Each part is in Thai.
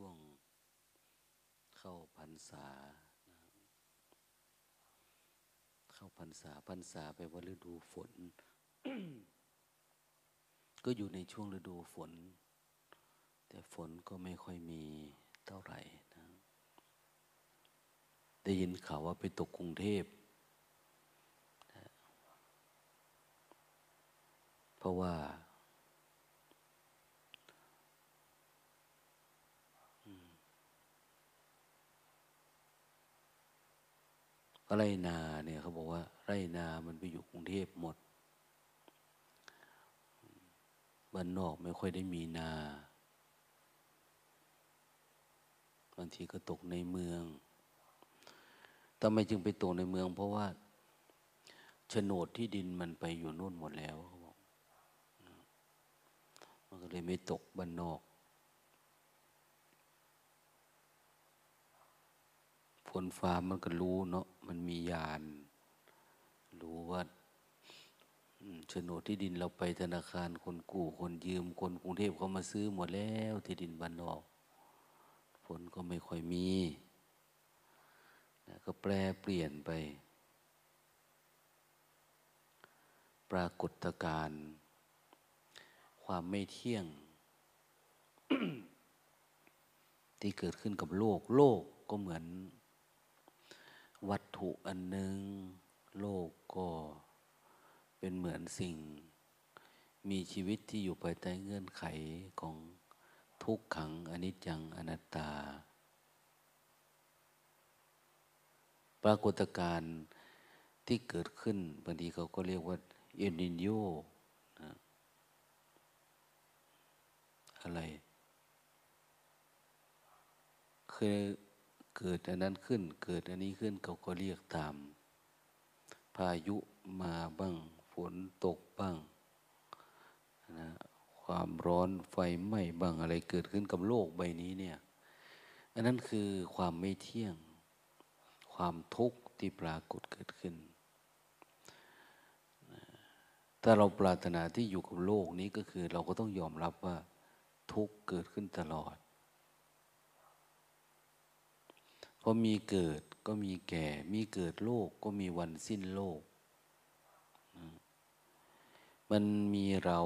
ช่วงเข้าพรรษาเข้าพรรษาไปว่าฤดูฝน ก็อยู่ในช่วงฤดูฝนแต่ฝนก็ไม่ค่อยมีเท่าไหร่นะได้ยินข่าวว่าไปตกกรุงเทพนะเพราะว่าไรนาเนี่ยเขาบอกว่าไรนามันไปอยู่กรุงเทพหมดบ้านนอกไม่ค่อยได้มีนาบางทีก็ตกในเมืองทำไมจึงไปตกในเมืองเพราะว่าโฉนดที่ดินมันไปอยู่โน่นหมดแล้วเขาบอกมันก็เลยไม่ตกบ้านนอกฝนฟ้ามันก็รู้เนาะมันมีญาณรู้ว่าโฉนดที่ดินเราไปธนาคารคนกู้คนยืมคนกรุงเทพเขามาซื้อหมดแล้วที่ดินบ้านนอกฝนก็ไม่ค่อยมีนะก็แปรเปลี่ยนไปปรากฏการณ์ความไม่เที่ยง ที่เกิดขึ้นกับโลกก็เหมือนวัตถุอันหนึ่งโลกก็เป็นเหมือนสิ่งมีชีวิตที่อยู่ภายใต้เงื่อนไขของทุกขังอนิจจังอนัตตาปรากฏการณ์ที่เกิดขึ้นบางทีเขาก็เรียกว่าเอลนินโญนะอะไรคือเกิดอันนั้นขึ้นเกิดอันนี้ขึ้นเขาก็เรียกตามพายุมาบ้างฝนตกบ้างนะความร้อนไฟไหม้บ้างอะไรเกิดขึ้นกับโลกใบนี้เนี่ยอันนั้นคือความไม่เที่ยงความทุกข์ที่ปรากฏเกิดขึ้นถ้าเราปรารถนาที่อยู่กับโลกนี้ก็คือเราก็ต้องยอมรับว่าทุกข์เกิดขึ้นตลอดพอมีเกิดก็มีแก่มีเกิดโลกก็มีวันสิ้นโลกมันมีเรา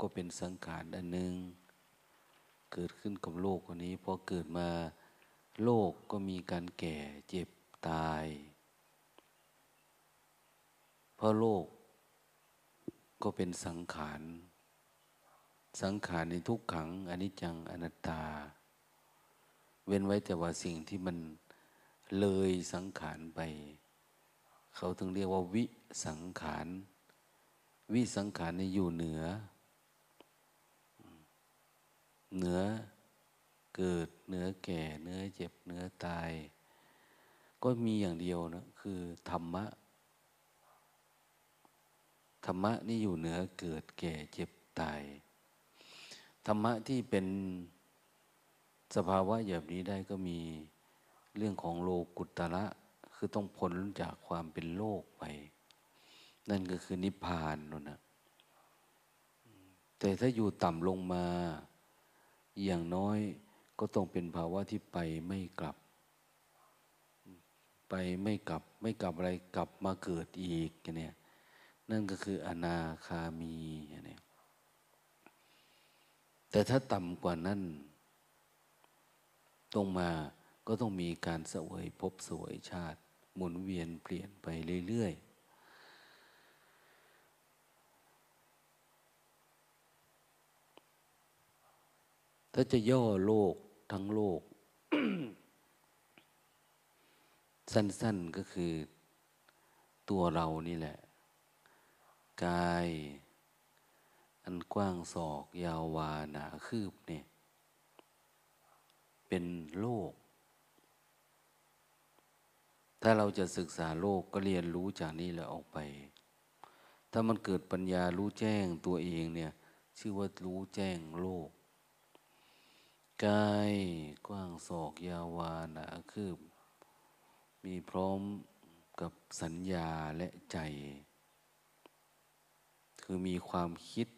ก็เป็นสังขารอันหนึ่งเกิดขึ้นกับโลกคนนี้พอเกิดมาโลกก็มีการแก่เจ็บตายเพราะโลกก็เป็นสังขารในทุกขังอนิจจังอนัตตาเว้นไว้แต่ว่าสิ่งที่มันเลยสังขารไปเขาถึงเรียกว่าวิสังขารนี่อยู่เหนือเกิดเหนือแก่เหนือเจ็บเหนือตายก็มีอย่างเดียวนะคือธรรมะนี่อยู่เหนือเกิดแก่เจ็บตายธรรมะที่เป็นสภาวะแบบนี้ได้ก็มีเรื่องของโลกุตตระคือต้องพ้นจากความเป็นโลกไปนั่นก็คือนิพพานนั่นนะแต่ถ้าอยู่ต่ำลงมาอย่างน้อยก็ต้องเป็นภาวะที่ไปไม่กลับอะไรกลับมาเกิดอีกเนี่ยนั่นก็คืออนาคามีเนี่ยแต่ถ้าต่ำกว่านั้นลงมาก็ต้องมีการเสวยภพเสวยชาติหมุนเวียนเปลี่ยนไปเรื่อยๆถ้าจะย่อโลกทั้งโลก สั้นๆก็คือตัวเรานี่แหละกายอันกว้างศอกยาววาหนาคืบเนี่ยเป็นโลกถ้าเราจะศึกษาโลกก็เรียนรู้จากนี้แล้วออกไปถ้ามันเกิดปัญญารู้แจ้งตัวเองเนี่ยชื่อว่ารู้แจ้งโลกกายกว้างศอกยาววาหนาคืบมีพร้อมกับสัญญาและใจคือมีความคิด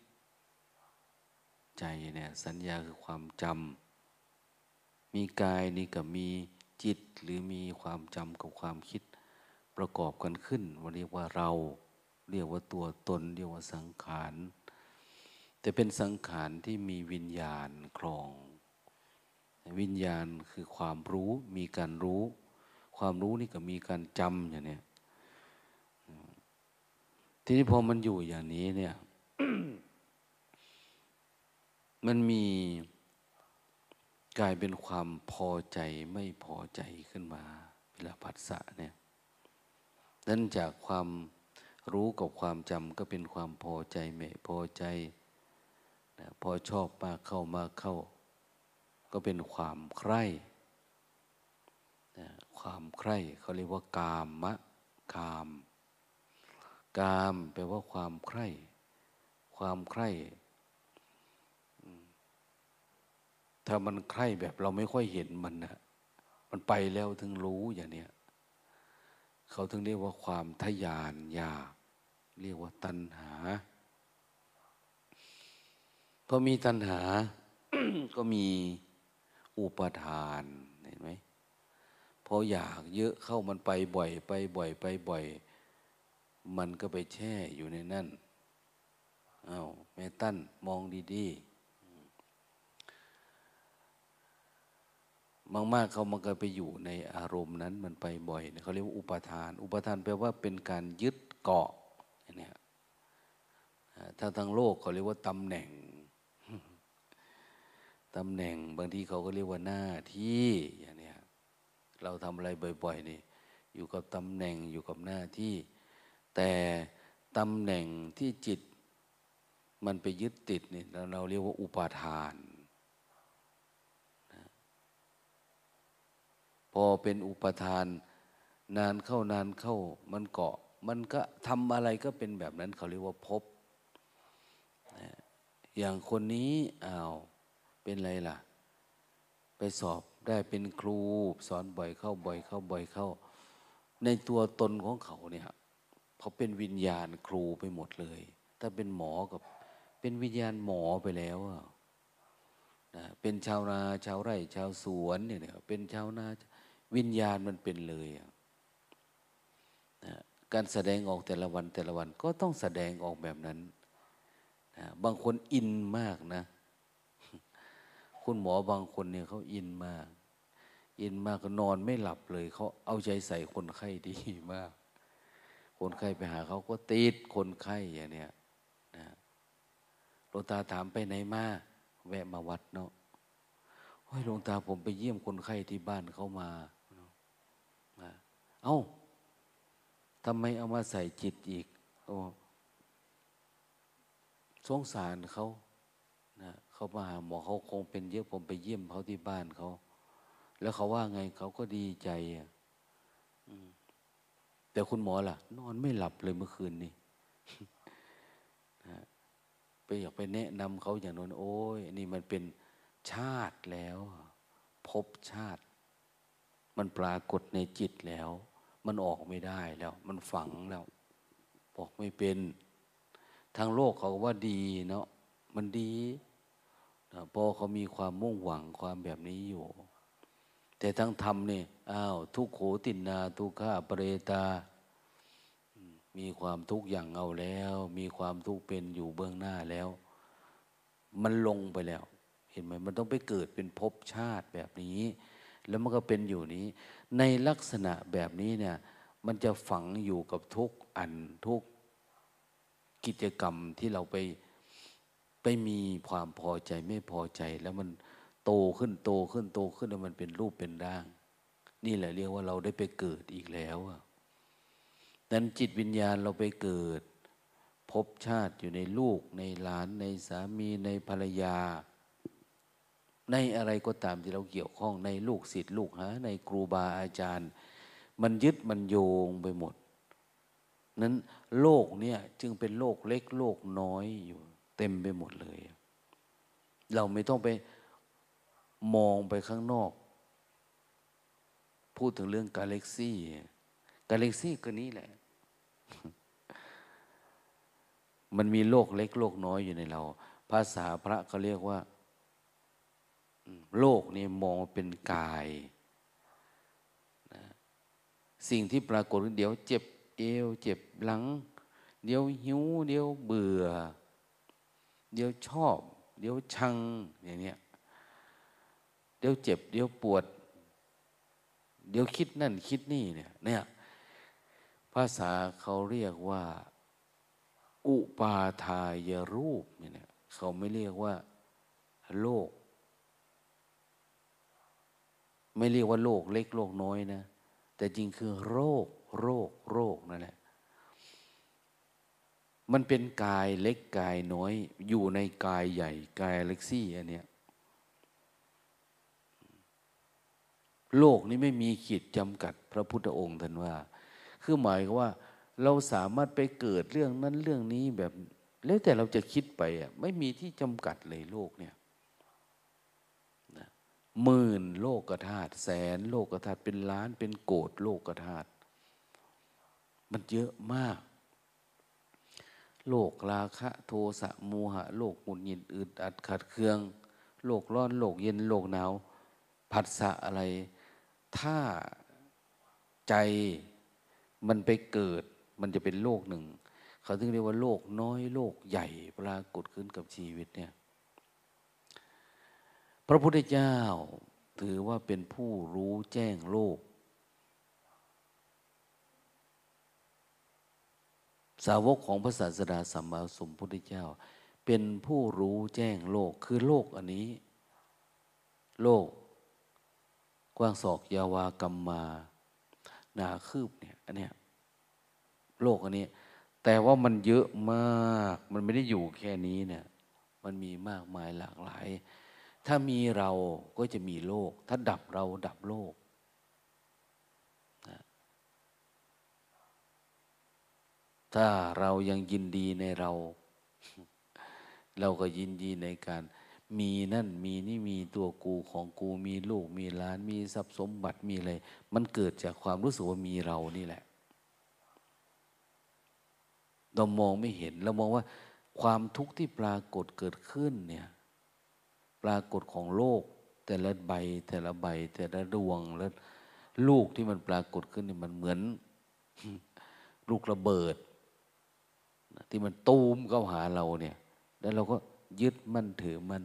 ใจเนี่ยสัญญาคือความจำ มีกายนี่กับมีจิตหรือมีความจำกับความคิดประกอบกันขึ้นว่าเรียกว่าเราเรียกว่าตัวตนเรียกว่าสังขารแต่เป็นสังขารที่มีวิญญาณครองวิญญาณคือความรู้มีการรู้ความรู้นี่ก็มีการจำอย่างนี้ทีนี้พอมันอยู่อย่างนี้เนี่ย มันมีกลายเป็นความพอใจไม่พอใจขึ้นมาเวลาผัสสะเนี่ยนั่นจากความรู้กับความจำก็เป็นความพอใจไม่พอใจพอชอบมาเข้าก็เป็นความใคร่ความใคร่เขาเรียกว่ากามะกามกามแปลว่าความใคร่ความใคร่ถ้ามันใคร่แบบเราไม่ค่อยเห็นมันนะมันไปแล้วถึงรู้อย่างเนี้ยเขาถึงเรียกว่าความทะยานอยากเรียกว่าตัณหาพอมีตัณหา ก็มีอุปาทานเห็นไหมพออยากเยอะเข้ามันไปบ่อยไปบ่อยไปบ่อยมันก็ไปแช่อยู่ในนั่นอ้าวแม่ตั้นมองดีๆมากๆเขามันก็ไปอยู่ในอารมณ์นั้นมันไปบ่อยเขาเรียกว่าอุปาทานอุปาทานแปลว่าเป็นการยึดเกาะเนี่ยถ้าทางโลกเขาเรียกว่าตำแหน่งตำแหน่งบางทีเขาก็เรียกว่าหน้าที่อย่างเนี้ยเราทำอะไรบ่อยๆนี่อยู่กับตำแหน่งอยู่กับหน้าที่แต่ตำแหน่งที่จิตมันไปยึดติดนี่เราเรียกว่าอุปาทานนะพอเป็นอุปาทานนานเข้ามันเกาะมันก็ทำอะไรก็เป็นแบบนั้นเขาเรียกว่าภพนะอย่างคนนี้อ้าวเป็นไรล่ะไปสอบได้เป็นครูสอนบ่อยเข้าในตัวตนของเขาเนี่ยเขาเป็นวิญญาณครูไปหมดเลยถ้าเป็นหมอกับเป็นวิญญาณหมอไปแล้วนะเป็นชาวนาชาวไร่ชาวสวนเนี่ยเป็นชาวนาวิญญาณมันเป็นเลยนะการแสดงออกแต่ละวันก็ต้องแสดงออกแบบนั้นนะบางคนอินมากนะคุณหมอบางคนเนี่ยเขาอินมากก็นอนไม่หลับเลยเขาเอาใจใส่คนไข้ดีมากคนไข้ไปหาเขาก็ติดคนไข้อย่างเนี้ยนะหลวงตาถามไปไหนมาแวะมาวัดเนาะโอ้ยหลวงตาผมไปเยี่ยมคนไข้ที่บ้านเขามาเอ้าทำไมเอามาใส่จิตอีกโอ้สงสารเขานะเขามาหาหมอเขาคงเป็นเยอะผมไปเยี่ยมเขาที่บ้านเขาแล้วเขาว่าไงเขาก็ดีใจแต่คุณหมอล่ะนอนไม่หลับเลยเมื่อคืนนี้ไปอยากไปแนะนำเขาอย่างนั้นโอ้ยนี่มันเป็นชาติแล้วภพชาติมันปรากฏในจิตแล้วมันออกไม่ได้แล้วมันฝังแล้วบอกไม่เป็นทางโลกเขาว่าดีเนาะมันดีเพราะเขามีความมุ่งหวังความแบบนี้อยู่แต่ทั้งธรรมเนี่ยอ้าวทุกโขตินาทุกข้าปเรตามีความทุกข์อย่างเอาแล้วมีความทุกข์เป็นอยู่เบื้องหน้าแล้วมันลงไปแล้วเห็นไหมมันต้องไปเกิดเป็นภพชาติแบบนี้แล้วมันก็เป็นอยู่นี้ในลักษณะแบบนี้เนี่ยมันจะฝังอยู่กับทุกอันทุกกิจกรรมที่เราไปมีความพอใจไม่พอใจแล้วมันโตขึ้นแล้วมันเป็นรูปเป็นร่างนี่แหละเรียกว่าเราได้ไปเกิดอีกแล้วนั้นจิตวิญญาณเราไปเกิดภพชาติอยู่ในลูกในหลานในสามีในภรรยาในอะไรก็ตามที่เราเกี่ยวข้องในลูกศิษย์ลูกหาในครูบาอาจารย์มันยึดมันโยงไปหมดนั้นโลกเนี่ยจึงเป็นโลกเล็กโลกน้อยอยู่เต็มไปหมดเลยเราไม่ต้องไปมองไปข้างนอกพูดถึงเรื่องกาแล็กซี่ก็นี้แหละ มันมีโลกเล็กโลกน้อยอยู่ในเราภาษาพระเขาเรียกว่า โลกนี่มองเป็นกายนะสิ่งที่ปรากฏเดี๋ยวเจ็บเอวเจ็บหลังเดี๋ยวหิวเดี๋ยวเบื่อเดี๋ยวชอบเดี๋ยวชังอย่างเนี้ยเดี๋ยวเจ็บเดี๋ยวปวดเดี๋ยวคิดนั่นคิดนี่เนี่ยภาษาเขาเรียกว่าอุปาทายรูปเนี่ยเขาไม่เรียกว่าโลกไม่เรียกว่าโลกเล็กโลกน้อยนะแต่จริงคือโรคนั่นแหละมันเป็นกายเล็กกายน้อยอยู่ในกายใหญ่กายเล็กซี่อันเนี้ยโลกนี้ไม่มีขีดจำกัดพระพุทธองค์ท่านว่าคือหมายว่าเราสามารถไปเกิดเรื่องนั้นเรื่องนี้แบบแล้วแต่เราจะคิดไปอ่ะไม่มีที่จำกัดเลยโลกเนี่ยนะหมื่นโลกธาตุแสนโลกธาตุเป็นล้านเป็นโกฏโลกธาตุมันเยอะมากโลกราคะโทสะโมหะโลกหงุดหงิดอึดอัดขัดเคืองโลกร้อนโลกเย็นโลกหนาวผัสสะอะไรถ้าใจมันไปเกิดมันจะเป็นโลกหนึ่งเขาถึงเรียกว่าโลกน้อยโลกใหญ่ปรากฏขึ้นกับชีวิตเนี่ยพระพุทธเจ้าถือว่าเป็นผู้รู้แจ้งโลกสาวกของพระศาสดาสัมมาสัมพุทธเจ้าเป็นผู้รู้แจ้งโลกคือโลกอันนี้โลกกว้างศอกยาวากัมมานาคืบเนี่ยอันเนี้ยโลกอันนี้แต่ว่ามันเยอะมากมันไม่ได้อยู่แค่นี้เนี่ยมันมีมากมายหลากหลายถ้ามีเราก็จะมีโลกถ้าดับเราดับโลกนะถ้าเรายังยินดีในเรา เราก็ยินดีในการมีนั่นมีนี่มีตัวกูของกูมีลูกมีหลานมีทรัพย์สมบัติมีอะไรมันเกิดจากความรู้สึกว่ามีเรานี่แหละเรามองไม่เห็นเรามองว่าความทุกข์ที่ปรากฏเกิดขึ้นเนี่ยปรากฏของโลกแต่ละใบแต่ละใบแต่ละดวงแล้วลูกที่มันปรากฏขึ้นเนี่ยมันเหมือน ลูกระเบิดที่มันตูมเข้าหาเราเนี่ยแล้วเราก็ยึดมั่นถือมั่น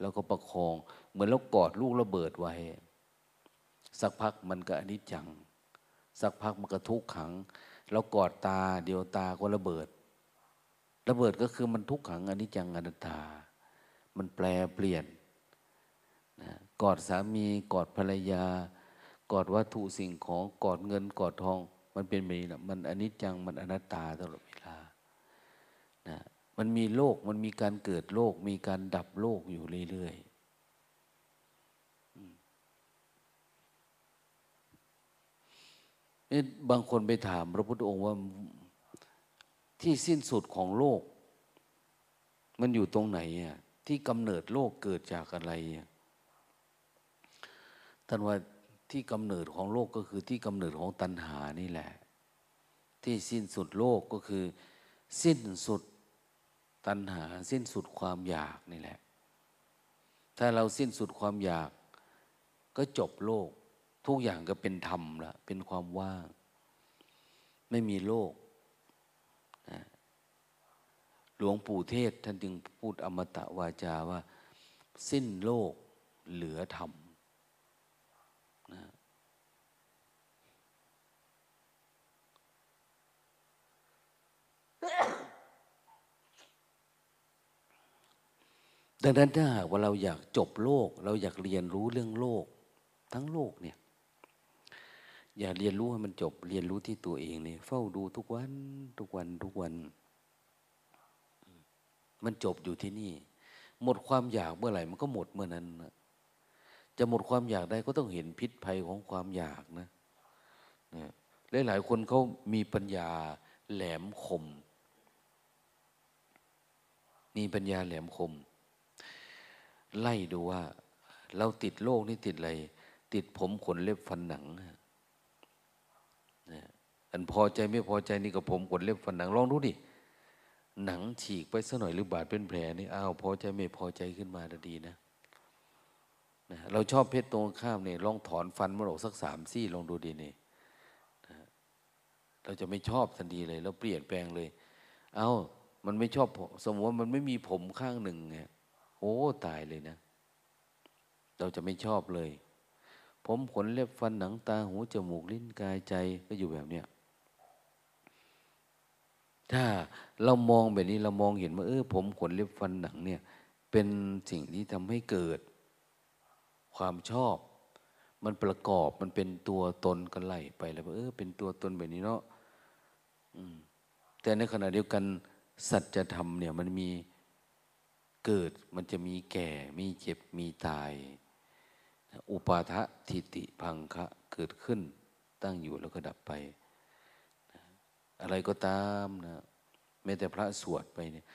แล้วก็ประคองเหมือนเรากอดลูกระเบิดไว้สักพักมันก็อนิจจังสักพักมันก็ทุกขังเรากอดตาเดียวตาก็ระเบิดระเบิดก็คือมันทุกขังอนิจจังอนัตตามันแปรเปลี่ยนนะกอดสามีกอดภรรยากอดวัตถุสิ่งของกอดเงินกอดทองมันเป็นแบบนี้แหละมันอนิจจังมันอนัตตาตลอดเวลานะมันมีโลกมันมีการเกิดโลกมีการดับโลกอยู่เรื่อยๆนี่บางคนไปถามพระพุทธองค์ว่าที่สิ้นสุดของโลกมันอยู่ตรงไหนอ่ะที่กำเนิดโลกเกิดจากอะไรอ่ะท่านว่าที่กำเนิดของโลกก็คือที่กำเนิดของตัณหานี่แหละที่สิ้นสุดโลกก็คือสิ้นสุดตัณหาสิ้นสุดความอยากนี่แหละถ้าเราสิ้นสุดความอยากก็จบโลกทุกอย่างก็เป็นธรรมละเป็นความว่างไม่มีโลกนะหลวงปู่เทศท่านจึงพูดอมตะวาจาว่าสิ้นโลกเหลือธรรมนะดังนั้นถ้าหากว่าเราอยากจบโลกเราอยากเรียนรู้เรื่องโลกทั้งโลกเนี่ยอย่าเรียนรู้ให้มันจบเรียนรู้ที่ตัวเองนี่เฝ้าดูทุกวันทุกวันทุกวันมันจบอยู่ที่นี่หมดความอยากเมื่อไหร่มันก็หมดเมื่อนั้นจะหมดความอยากได้ก็ต้องเห็นพิษภัยของความอยากนะหลายๆคนเขามีปัญญาแหลมคมมีปัญญาแหลมคมไล่ดูว่าเราติดโลกนี่ติดอะไรติดผมขนเล็บฟันหนังนะอันพอใจไม่พอใจนี่ก็ผมขนเล็บฟันหนังลองดูดิหนังฉีกไปสักหน่อยหรือบาดเป็นแผลนี่อ้าวพอใจไม่พอใจขึ้นมาดีนะ เราชอบเพศตรงข้ามเนี่ยลองถอนฟันมันออกสัก3 ซี่ลองดูดีนี่เราจะไม่ชอบทันทีเลยเราเปลี่ยนแปลงเลยเอ้ามันไม่ชอบสมมติว่ามันไม่มีผมข้างหนึ่งเนี่ยโอ้ตายเลยนะเราจะไม่ชอบเลยผมขนเล็บฟันหนังตาหูจมูกลิ้นกายใจก็อยู่แบบเนี้ยถ้าเรามองแบบนี้เรามองเห็นว่าผมขนเล็บฟันหนังเนี่ยเป็นสิ่งที่ทำให้เกิดความชอบมันประกอบมันเป็นตัวตนกันไหลไปแล้วเป็นตัวตนแบบนี้เนาะแต่ในขณะเดียวกันสัจธรรมเนี่ยมันมีเกิดมันจะมีแก่มีเจ็บมีตายอุปาทะทิฏฐิพังคะเกิดขึ้นตั้งอยู่แล้วก็ดับไปอะไรก็ตามนะแม้แต่พระสวดไปเนี่ย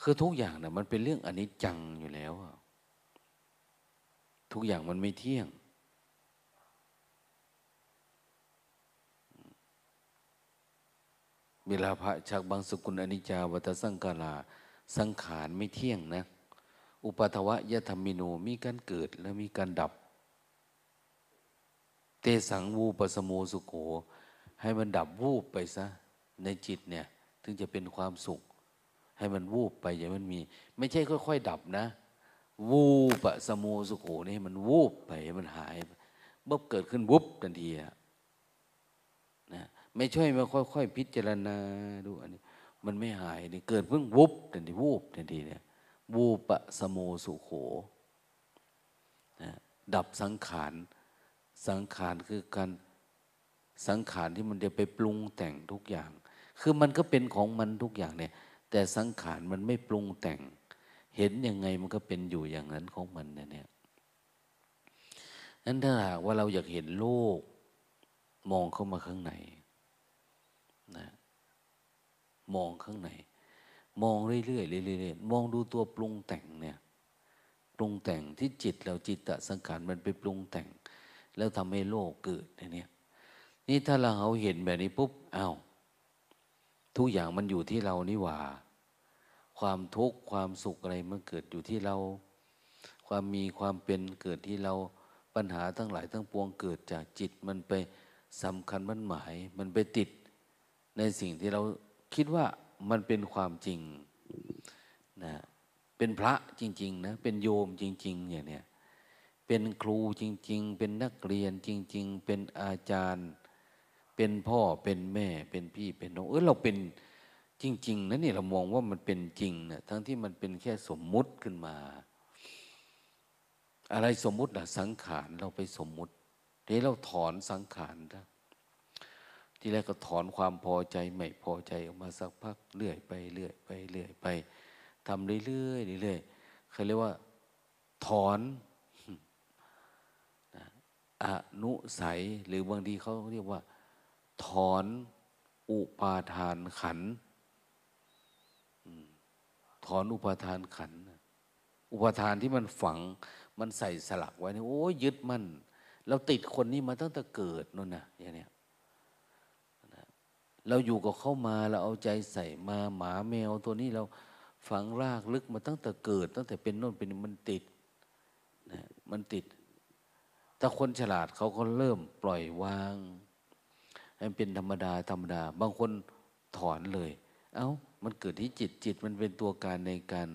คือทุกอย่างนะมันเป็นเรื่องอนิจจังอยู่แล้วทุกอย่างมันไม่เที่ยงเวลาพระชักบังสุกุลอนิจจาวัฏสังขาราสังขารไม่เที่ยงนะอุปาทวะยะธรรมิโนมีการเกิดและมีการดับเตสังวูปสโมสุโขให้มันดับวูบไปซะในจิตเนี่ยถึงจะเป็นความสุขให้มันวูบไปอย่ามันมีไม่ใช่ค่อยๆดับนะวูปสโมสุโขนี่มันวูบไปมันหายบ๊อบเกิดขึ้นวุบทันทีนะไม่ใช่มาค่อยๆพิจารณาดูอันนี้มันไม่หายนี่เกิดเพิ่งวุบทันทีวูบทันทีเนี่ยวูปะสโมสุโขดับสังขารสังขารคือการสังขารที่มันจะไปปรุงแต่งทุกอย่างคือมันก็เป็นของมันทุกอย่างเนี่ยแต่สังขารมันไม่ปรุงแต่งเห็นยังไงมันก็เป็นอยู่อย่างนั้นของมันเนี่ยนั้นถ้าหากว่าเราอยากเห็นโลกมองเข้ามาข้างในนะมองข้างในมองเรื่อยๆเรื่อยๆมองดูตัวปรุงแต่งเนี่ยปรุงแต่งที่จิตเราจิตตสังขารมันไปปรุงแต่งแล้วทำให้โลกเกิดเนี่ยนี่ถ้าเราเห็นแบบนี้ปุ๊บอ้าวทุกอย่างมันอยู่ที่เรานี่หว่าความทุกข์ความสุขอะไรมันเกิดอยู่ที่เราความมีความเป็นเกิดที่เราปัญหาทั้งหลายทั้งปวงเกิดจากจิตมันไปสำคัญมั่นหมายมันไปติดในสิ่งที่เราคิดว่ามันเป็นความจริงนะเป็นพระจริงๆนะเป็นโยมจริงๆอย่างเนี้ยเป็นครูจริงๆเป็นนักเรียนจริงๆเป็นอาจารย์เป็นพ่อเป็นแม่เป็นพี่เป็นน้องเราเป็นจริงๆนะนี่เรามองว่ามันเป็นจริงนะทั้งที่มันเป็นแค่สมมุติขึ้นมาอะไรสมมุติล่ะสังขารเราไปสมมุติที่เราถอนสังขารนะที่แรกก็ถอนความพอใจไม่พอใจออกมาสักพักเรื่อยไปเรื่อยไปเรื่อยไปทำเรื่อยๆเรื่อยๆเขาเรียกว่าถอนอนุสัยหรือบางทีเขาเรียกว่าถอนอุปาทานขันธ์ถอนอุปาทานขันธ์อุปาทานที่มันฝังมันใส่สลักไว้เนี่ยโอ้ยยึดมั่นเราติดคนนี้มาตั้งแต่เกิดนู่นนะอย่างเนี้ยเราอยู่กับเข้ามาเราเอาใจใส่มาหมาแมวตัวนี้เราฝังรากลึกมาตั้งแต่เกิดตั้งแต่เป็นโน่นเป็นมันติดนะมันติดถ้าคนฉลาดเขาก็เริ่มปล่อยวางให้เป็นธรรมดาธรรมดาบางคนถอนเลยมันเกิดที่จิตจิตมันเป็นตัวการในการ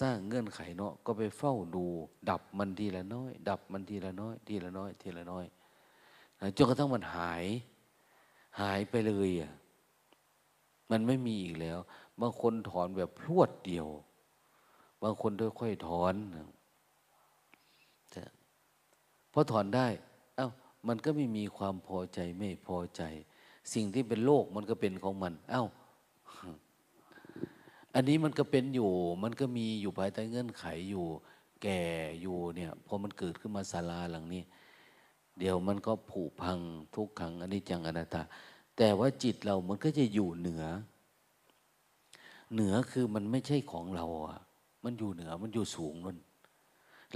สร้างเงื่อนไขเนาะก็ไปเฝ้าดูดับมันทีละน้อยดับมันทีละน้อยทีละน้อยทีละน้อยจนกระทั่งมันหายไปเลยมันไม่มีอีกแล้วบางคนถอนแบบพรวดเดียวบางคนค่อยๆถอนพอถอนได้มันก็ไม่มีความพอใจไม่พอใจสิ่งที่เป็นโลกมันก็เป็นของมันอันนี้มันก็เป็นอยู่มันก็มีอยู่ภายใต้เงื่อนไขอยู่แก่อยู่เนี่ยพอมันเกิดขึ้นมาศาลาหลังนี้เดี๋ยวมันก็ผุพังทุกขังอนิจจังอนัตตาแต่ว่าจิตเรามันก็จะอยู่เหนือคือมันไม่ใช่ของเรามันอยู่เหนือมันอยู่สูงนั่น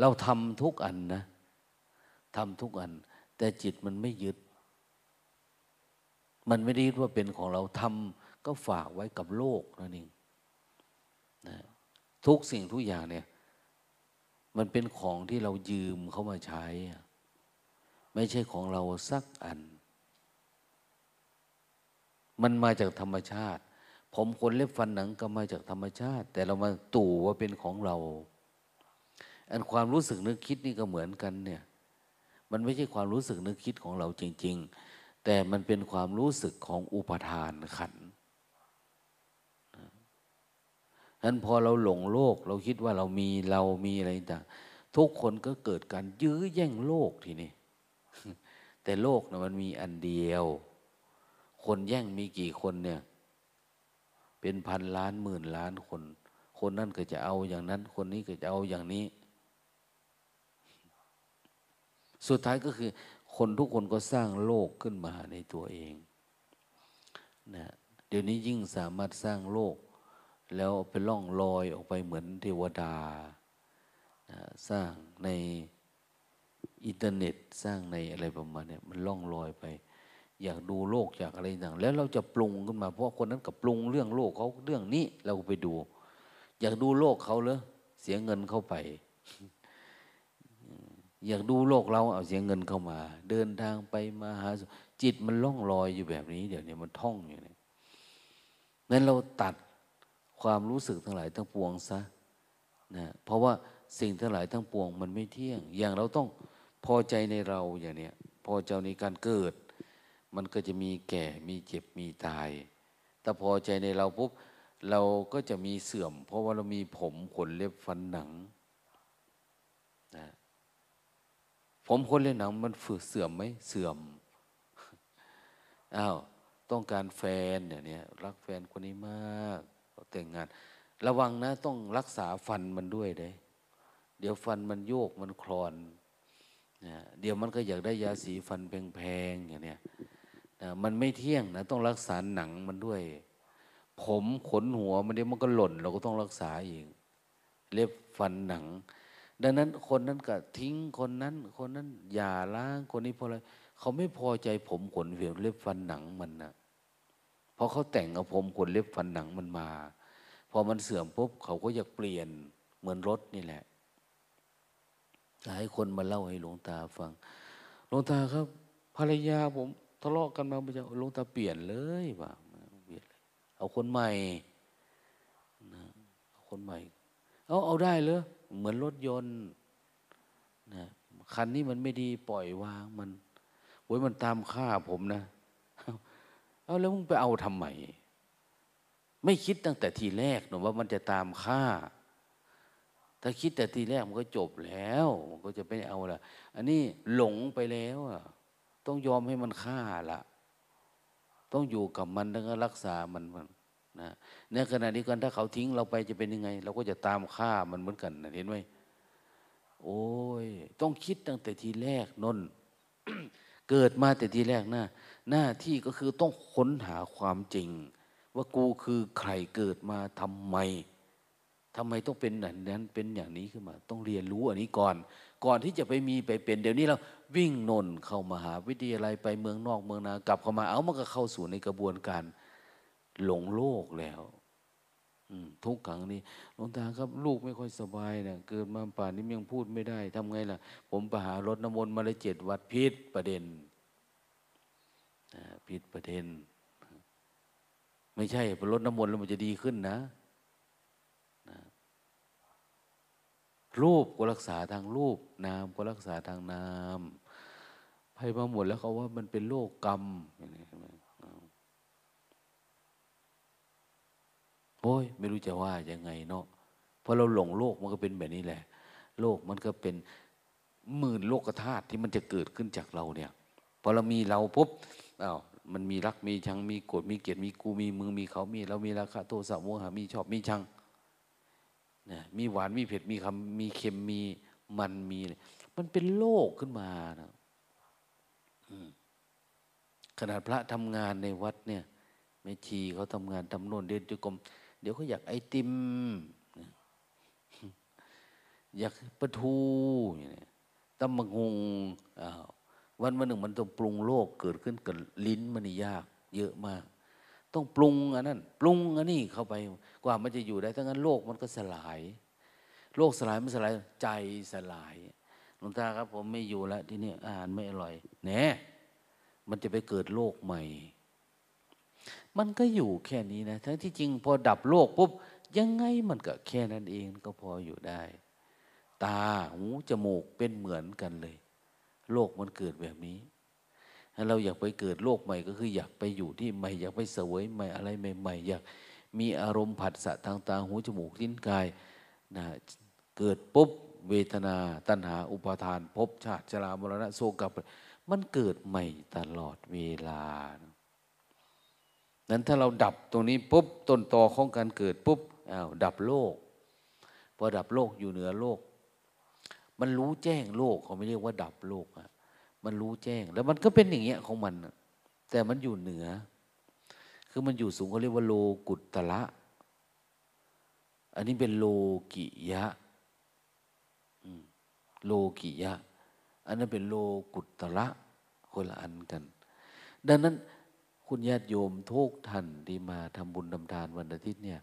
เราทำทุกอันนะทำทุกอันแต่จิตมันไม่ยึดมันไม่ได้ยึดว่าเป็นของเราทำก็ฝากไว้กับโลกนั่นเองนะทุกสิ่งทุกอย่างเนี่ย มันเป็นของที่เรายืมเขามาใช้ไม่ใช่ของเราสักอันมันมาจากธรรมชาติผมขนเล็บฟันหนังก็มาจากธรรมชาติแต่เรามาตู่ว่าเป็นของเราอันความรู้สึกนึกคิดนี่ก็เหมือนกันเนี่ยมันไม่ใช่ความรู้สึกนึกคิดของเราจริงๆแต่มันเป็นความรู้สึกของอุปทานขันธ์นั้นพอเราหลงโลกเราคิดว่าเรามีอะไรต่างทุกคนก็เกิดการยื้อแย่งโลกทีนี้แต่โลกนะมันมีอันเดียวคนแย่งมีกี่คนเนี่ยเป็นพันล้านหมื่นล้านคนคนนั่นก็จะเอาอย่างนั้นคนนี้ก็จะเอาอย่างนี้สุดท้ายก็คือคนทุกคนก็สร้างโลกขึ้นมาในตัวเองนะเดี๋ยวนี้ยิ่งสามารถสร้างโลกแล้วไปล่องลอยออกไปเหมือนเทวดานะสร้างในอินเทอร์เน็ตสร้างในอะไรประมาณนี้มันล่องลอยไปอยากดูโลกอยากอะไรต่างแล้วเราจะปรุงขึ้นมาเพราะคนนั้นกับปรุงเรื่องโลกเขาเรื่องนี้เราไปดูอยากดูโลกเขาเหรอเสียเงินเข้าไปอยากดูโลกเราเอาเสียเงินเข้ามาเดินทางไปมาหาจิตมันล่องลอยอยู่แบบนี้เดี๋ยวนี้มันท่องอยู่เนี่ยนั้นเราตัดความรู้สึกทั้งหลายทั้งปวงซะนะเพราะว่าสิ่งทั้งหลายทั้งปวงมันไม่เที่ยงอย่างเราต้องพอใจในเราอย่างเนี้ยพอใจในการเกิดมันก็จะมีแก่มีเจ็บมีตายถ้าพอใจในเราปุ๊บเราก็จะมีเสื่อมเพราะว่าเรามีผมขนเล็บฟันหนังนะผมขนเล็บหนังมันฝึกเสื่อมไหมเสื่อมอ้าวต้องการแฟนอย่างเนี้ยรักแฟนคนนี้มากแต่งงานระวังนะต้องรักษาฟันมันด้วยเด้เดี๋ยวฟันมันโยกมันคลอนนะเดี๋ยวมันก็อยากได้ยาสีฟันแพงๆอย่างเนี้ยนะมันไม่เที่ยงนะต้องรักษาหนังมันด้วยผมขนหัวมันเดี๋ยวมันก็หล่นเราก็ต้องรักษาอีกเล็บฟันหนังดังนั้นคนนั้นก็ทิ้งคนนั้นอย่าล้างคนนี้เพราะอะไรเขาไม่พอใจผมขนเล็บฟันหนังมันนะเพราะเขาแต่งเอาผมขนเล็บฟันหนังมันมาพอมันเสื่อมปุ๊บเขาก็อยากเปลี่ยนเหมือนรถนี่แหละหลายคนมาเล่าให้หลวงตาฟังหลวงตาครับภรรยาผมทะเลาะกันมาหลวงตาเปลี่ยนเลยว่ะเอาคนใหม่นะเอาคนใหม่เอาได้เหรอเหมือนรถยนต์นะคันนี้มันไม่ดีปล่อยวางมันโว้ยมันตามฆ่าผมนะเอาแล้วมึงไปเอาทำไมไม่คิดตั้งแต่ทีแรกหนูว่ามันจะตามฆ่าถ้าคิดแต่ทีแรกมันก็จบแล้วมันก็จะไม่เอาละอันนี้หลงไปแล้วอ่ะต้องยอมให้มันฆ่าละต้องอยู่กับมันแล้วก็รักษามันนะในขณะนี้กันถ้าเขาทิ้งเราไปจะเป็นยังไงเราก็จะตามฆ่ามันเหมือนกันนะเห็นไหมโอ้ยต้องคิดตั้งแต่ทีแรกนน เกิดมาแต่ทีแรกนะหน้าที่ก็คือต้องค้นหาความจริงว่ากูคือใครเกิดมาทำไมต้องเป็นอย่างนั้นเป็นอย่างนี้ขึ้นมาต้องเรียนรู้อันนี้ก่อนที่จะไปมีไปเป็นเดี๋ยวนี้เราวิ่งนนเข้ามหาวิทยาลัยไปเมืองนอกเมืองนากลับเข้ามาเอามันก็เข้าสู่ในกระบวนการหลงโลกแล้วทุกครั้งนี้หลวงตาครับลูกไม่ค่อยสบายนะเกิดมาป่านนี้ยังพูดไม่ได้ทำไงล่ะผมไปหารดน้ำมนต์มาเลย7วัดผิดประเด็นผิดประเด็นไม่ใช่ไปรดน้ำมนต์แล้วมันจะดีขึ้นนะรูปก็รักษาทางรูปนามก็รักษาทางนามไปมาหมดแล้วเขาว่ามันเป็นโรคกรรมโอ้ยไม่รู้จะว่ายังไงเนาะเพราะเราหลงโลกมันก็เป็นแบบนี้แหละโลกมันก็เป็นหมื่นโลกธาตุที่มันจะเกิดขึ้นจากเราเนี่ยพอเรามีเราปุ๊บอ้าวมันมีรักมีชังมีโกรธมีเกลียดมีกูมีมึงมีเขามีเรามีราคะโทสะโมหะมีชอบมีชังนะมีหวานมีเผ็ดมีคำมีเค็มมีมันมีมันเป็นโลกขึ้นมานะขนาดพระทำงานในวัดเนี่ยแม่ชีเขาทำงานทำโน่นเดินจุกมเดี๋ยวเขาอยากไอติมอยากปลาทูอย่างนี้ตำมะงงวันหนึ่งมันต้องปรุงโลกเกิดขึ้นกับลิ้นมันยากเยอะมากต้องปรุงอันนั้นปรุงอันนี้เข้าไปกว่ามันจะอยู่ได้ถ้างั้นโลกมันก็สลาย โลกสลายไม่สลายใจสลายหลวงตาครับผมไม่อยู่แล้วที่นี่อาหารไม่อร่อยแหน่มันจะไปเกิดโลกใหม่มันก็อยู่แค่นี้นะทั้งที่จริงพอดับโลกปุ๊บยังไงมันก็แค่นั้นเองก็พออยู่ได้ตาหูจมูกเป็นเหมือนกันเลยโลกมันเกิดแบบนี้เราอยากไปเกิดโลกใหม่ก็คืออยากไปอยู่ที่ใหม่อยากไปเสวยใหม่อะไรใหม่ๆอยากมีอารมณ์ผัสสะทางตาหูจมูกลิ้นกายนะเกิดปุ๊บเวทนาตัณหาอุปาทานภพชาติชรามรณะโศกมันเกิดใหม่ตลอดเวลานั้นถ้าเราดับตรงนี้ปุ๊บต้นตอของการเกิดปุ๊บอ้าวดับโลกพอดับโลกอยู่เหนือโลกมันรู้แจ้งโลกเขาไม่เรียกว่าดับโลกอะมันรู้แจ้งแล้วมันก็เป็นอย่างเงี้ยของมันแต่มันอยู่เหนือคือมันอยู่สูงเขาเรียกว่าโลกุตตระอันนี้เป็นโลกิยะโลกิยะอันนั้นเป็นโลกุตตระคนละอันกันดังนั้นคุณญาติโยมทุกท่านที่มาทำบุญทำทานวันอาทิตย์เนี่ย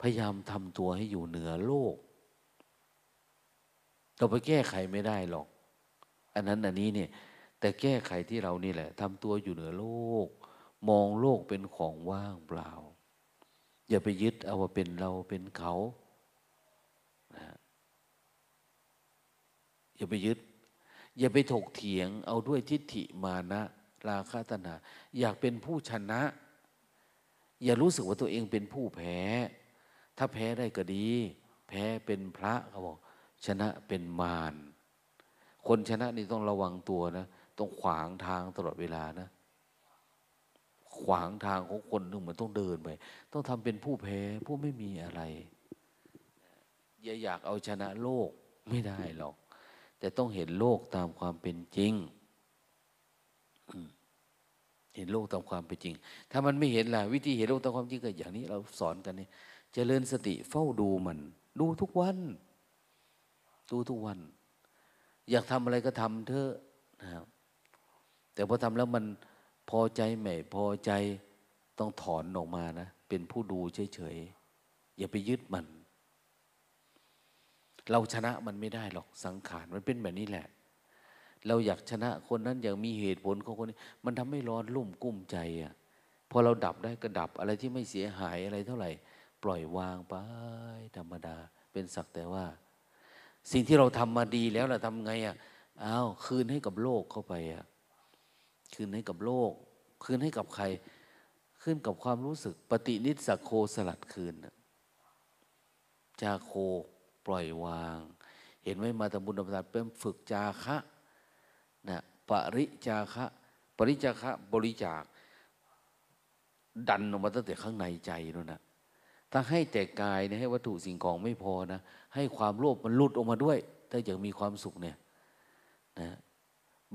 พยายามทำตัวให้อยู่เหนือโลกเราไปแก้ไขไม่ได้หรอกอันนั้นอันนี้เนี่ยแต่แก้ไขที่เรานี่แหละทำตัวอยู่เหนือโลกมองโลกเป็นของว่างเปล่าอย่าไปยึดเอาว่าเป็นเราเป็นเขานะอย่าไปยึดอย่าไปถกเถียงเอาด้วยทิฏฐิมานะราคะตัณหาอยากเป็นผู้ชนะอย่ารู้สึกว่าตัวเองเป็นผู้แพ้ถ้าแพ้ได้ก็ดีแพ้เป็นพระเขาบอกชนะเป็นมารคนชนะนี่ต้องระวังตัวนะต้องขวางทางตลอดเวลานะขวางทางของคนหนึ่งมันต้องเดินไปต้องทำเป็นผู้แพ้ผู้ไม่มีอะไรอย่าอยากเอาชนะโลกไม่ได้หรอกแต่ต้องเห็นโลกตามความเป็นจริงเห็นโลกตามความเป็นจริงถ้ามันไม่เห็นล่ะวิธีเห็นโลกตามความจริงก็อย่างนี้เราสอนกันนี่เจริญสติเฝ้าดูมันดูทุกวันดูทุกวันอยากทำอะไรก็ทำเถอะนะครับแต่พอทำแล้วมันพอใจไม่พอใจต้องถอนออกมานะเป็นผู้ดูเฉยๆอย่าไปยึดมันเราชนะมันไม่ได้หรอกสังขารมันเป็นแบบนี้แหละเราอยากชนะคนนั้นอย่างมีเหตุผลของคนนี้มันทำให้ร้อนรุ่มกุ้มใจอ่ะพอเราดับได้ก็ดับอะไรที่ไม่เสียหายอะไรเท่าไหร่ปล่อยวางไปธรรมดาเป็นสักแต่ว่าสิ่งที่เราทำมาดีแล้วเราทำไงอ่ะอ้าวคืนให้กับโลกเข้าไปอ่ะคืนให้กับโลกคืนให้กับใครคืนกับความรู้สึกปฏินิสสโคสลัดคืนจาโคปล่อยวางเห็นไหมมาทำบุญทำทานเพิ่มฝึกจาคะนะปริจาคะปริจาคะบริจาคดันออกมาตั้งแต่ข้างในใจนั่นนะถ้าให้แต่กายเนี่ยให้วัตถุสิ่งของไม่พอนะให้ความโลภมันหลุดออกมาด้วยถ้าอยากมีความสุขเนี่ยนะ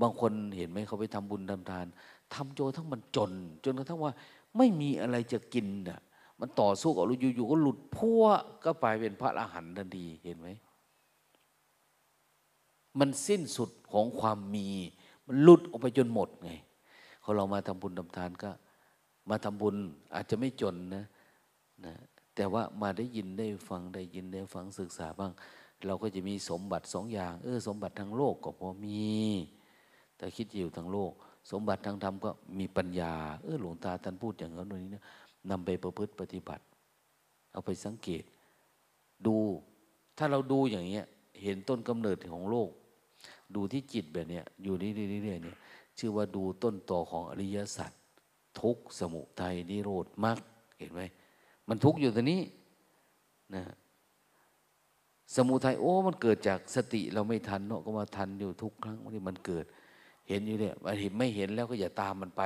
บางคนเห็นไหมเขาไปทำบุญทำทานทำโจทั้งมันจนจนกระทั่งว่าไม่มีอะไรจะกินอ่ะมันต่อสู้กับอยู่ๆก็หลุดพัวก็ไปเป็นพระอรหันต์ทันทีเห็นไหมมันสิ้นสุดของความมีมันหลุดออกไปจนหมดไงเขาเรามาทำบุญทำทานก็มาทำบุญอาจจะไม่จนนะแต่ว่ามาได้ยินได้ฟังศึกษาบ้างเราก็จะมีสมบัติสองอย่างสมบัติทางโลกก็พอมีแต่คิดอยู่ทางโลกสมบัติทางธรรมก็มีปัญญาหลวงตาท่านพูดอย่างนั้นนี้นะนำไปประพฤติปฏิบัติเอาไปสังเกตดูถ้าเราดูอย่างเงี้ยเห็นต้นกำเนิดของโลกดูที่จิตแบบเนี้ยอยู่นี่เรื่อยๆเนี่ยชื่อว่าดูต้นตอของอริยสัจทุกข์สมุทัยนิโรธมรรคเห็นไหมมันทุกข์อยู่ตรงนี้นะสมุทัยมันเกิดจากสติเราไม่ทันเนาะก็มาทันอยู่ทุกครั้งที่มันเกิดเห็นอยู่เนี่ยไม่เห็นแล้วก็อย่าตามมันไป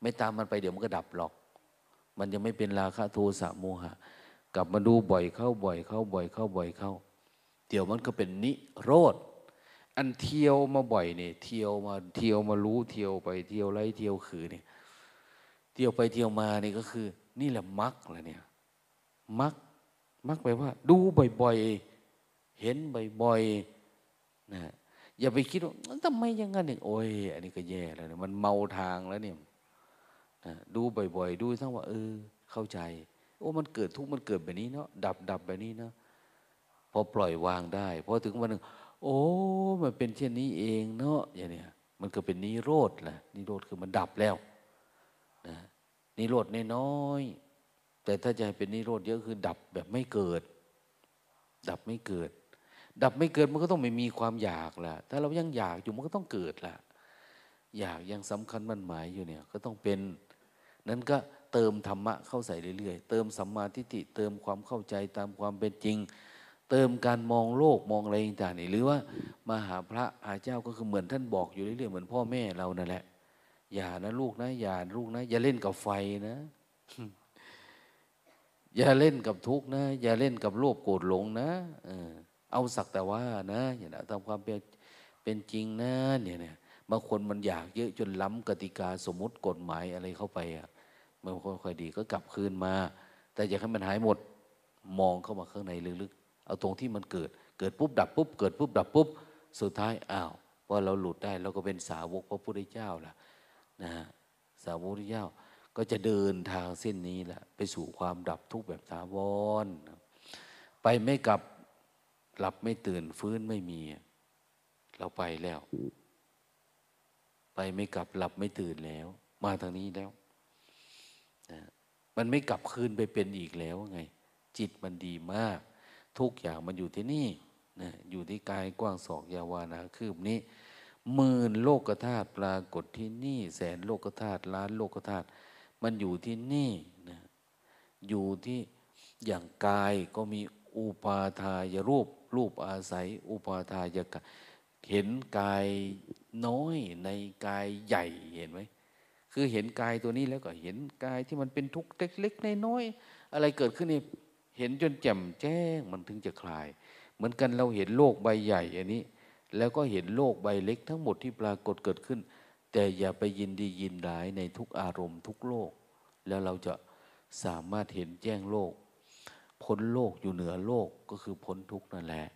ไม่ตามมันไปเดี๋ยวมันก็ดับหรอกมันจะไม่เป็นราคะโทสะโมหะกลับมาดูบ่อยเข้าเดี๋ยวมันก็เป็นนิโรธอันเที่ยวมาบ่อยเนี่ยเที่ยวมารู้เที่ยวไปเที่ยวไล่เที่ยวคือเนี่ยเที่ยวไปเที่ยวมานี่ก็คือนี่แหละมรรคแหละเนี่ยมรรคแปลว่าดูบ่อยๆเห็นบ่อยๆนะอย่าไปคิดว่าทำไมอย่างนั้นเนี่ยโอ้ยอันนี้ก็แย่แล้วเนี่ยมันเมาทางแล้วเนี่ยดูบ่อยๆดูทั้งว่าเข้าใจมันเกิดทุกข์มันเกิดแบบนี้เนาะดับแบบนี้เนาะ พอปล่อยวางได้พอถึงวันหนึ่งโอ้มันเป็นเช่นนี้เองเนาะอย่างเนี้ยมันก็เป็นนิโรธแหละนิโรธคือมันดับแล้วนะนิโรธน้อยแต่ถ้าจะให้เป็นนิโรธเยอะคือดับแบบไม่เกิดดับไม่เกิดดับไม่เกิดมันก็ต้องไม่มีความอยากล่ะถ้าเรายังอยากอยู่มันก็ต้องเกิดล่ะอยากยังสำคัญมั่นหมายอยู่เนี่ยก็ต้องเป็นนั้นก็เติมธรรมะเข้าใส่เรื่อยๆเติมสัมมาทิฏฐิเติมความเข้าใจตามความเป็นจริงเติมการมองโลกมองอะไรต่างๆนี่หรือว่ามาหาพระอาเจ้าก็คือเหมือนท่านบอกอยู่เรื่อยๆเหมือนพ่อแม่เรานั่นแหละอย่านะลูกนะอย่าลูกนะอย่าเล่นกับไฟนะอย่าเล่นกับทุกข์นะอย่าเล่นกับโลภโกรธหลงนะเอาสักแต่ว่านะอย่าตามความเป็นจริงนะเนี่ยบางคนมันอยากเยอะจนล้ำกติกาสมมติกฎหมายอะไรเข้าไปอ่ะมันค่อยๆดีก็กลับคืนมาแต่อย่าให้มันหายหมดมองเข้ามาข้างในลึกๆเอาตรงที่มันเกิดปุ๊บดับปุ๊บเกิดปุ๊บดับปุ๊บสุดท้ายอ้าวพอเราหลุดได้เราก็เป็นสาวกพระพุทธเจ้าล่ะนะสาวกพระพุทธเจ้าก็จะเดินทางเส้นนี้แหละไปสู่ความดับทุกข์แบบถาวรไปไม่กลับหลับไม่ตื่นฟื้นไม่มีเราไปแล้วไปไม่กลับหลับไม่ตื่นแล้วมาทางนี้แล้วนะมันไม่กลับคืนไปเป็นอีกแล้วไงจิตมันดีมากทุกอย่างมันอยู่ที่นี่นะอยู่ที่กายกว้างศอกยาวานาคืบนี้หมื่นโลกธาตุปรากฏที่นี่แสนโลกธาตุล้านโลกธาตุมันอยู่ที่นี่นะอยู่ที่อย่างกายก็มีอุปาทายรูปรูปอาศัยอุปาทายกะเห็นกายน้อยในกายใหญ่เห็นไหมคือเห็นกายตัวนี้แล้วก็เห็นกายที่มันเป็นทุกข์เล็กๆน้อยๆอะไรเกิดขึ้นนี่เห็นจนแจ่มแจ้งมันถึงจะคลายเหมือนกันเราเห็นโลกใบใหญ่อันนี้แล้วก็เห็นโลกใบเล็กทั้งหมดที่ปรากฏเกิดขึ้นแต่อย่าไปยินดียินร้ายในทุกอารมณ์ทุกโลกแล้วเราจะสามารถเห็นแจ้งโลกพ้นโลกอยู่เหนือโลกก็คือพ้นทุกข์นั่นแหละ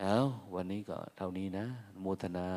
เอ้าวันนี้ก็เท่านี้นะโมทนา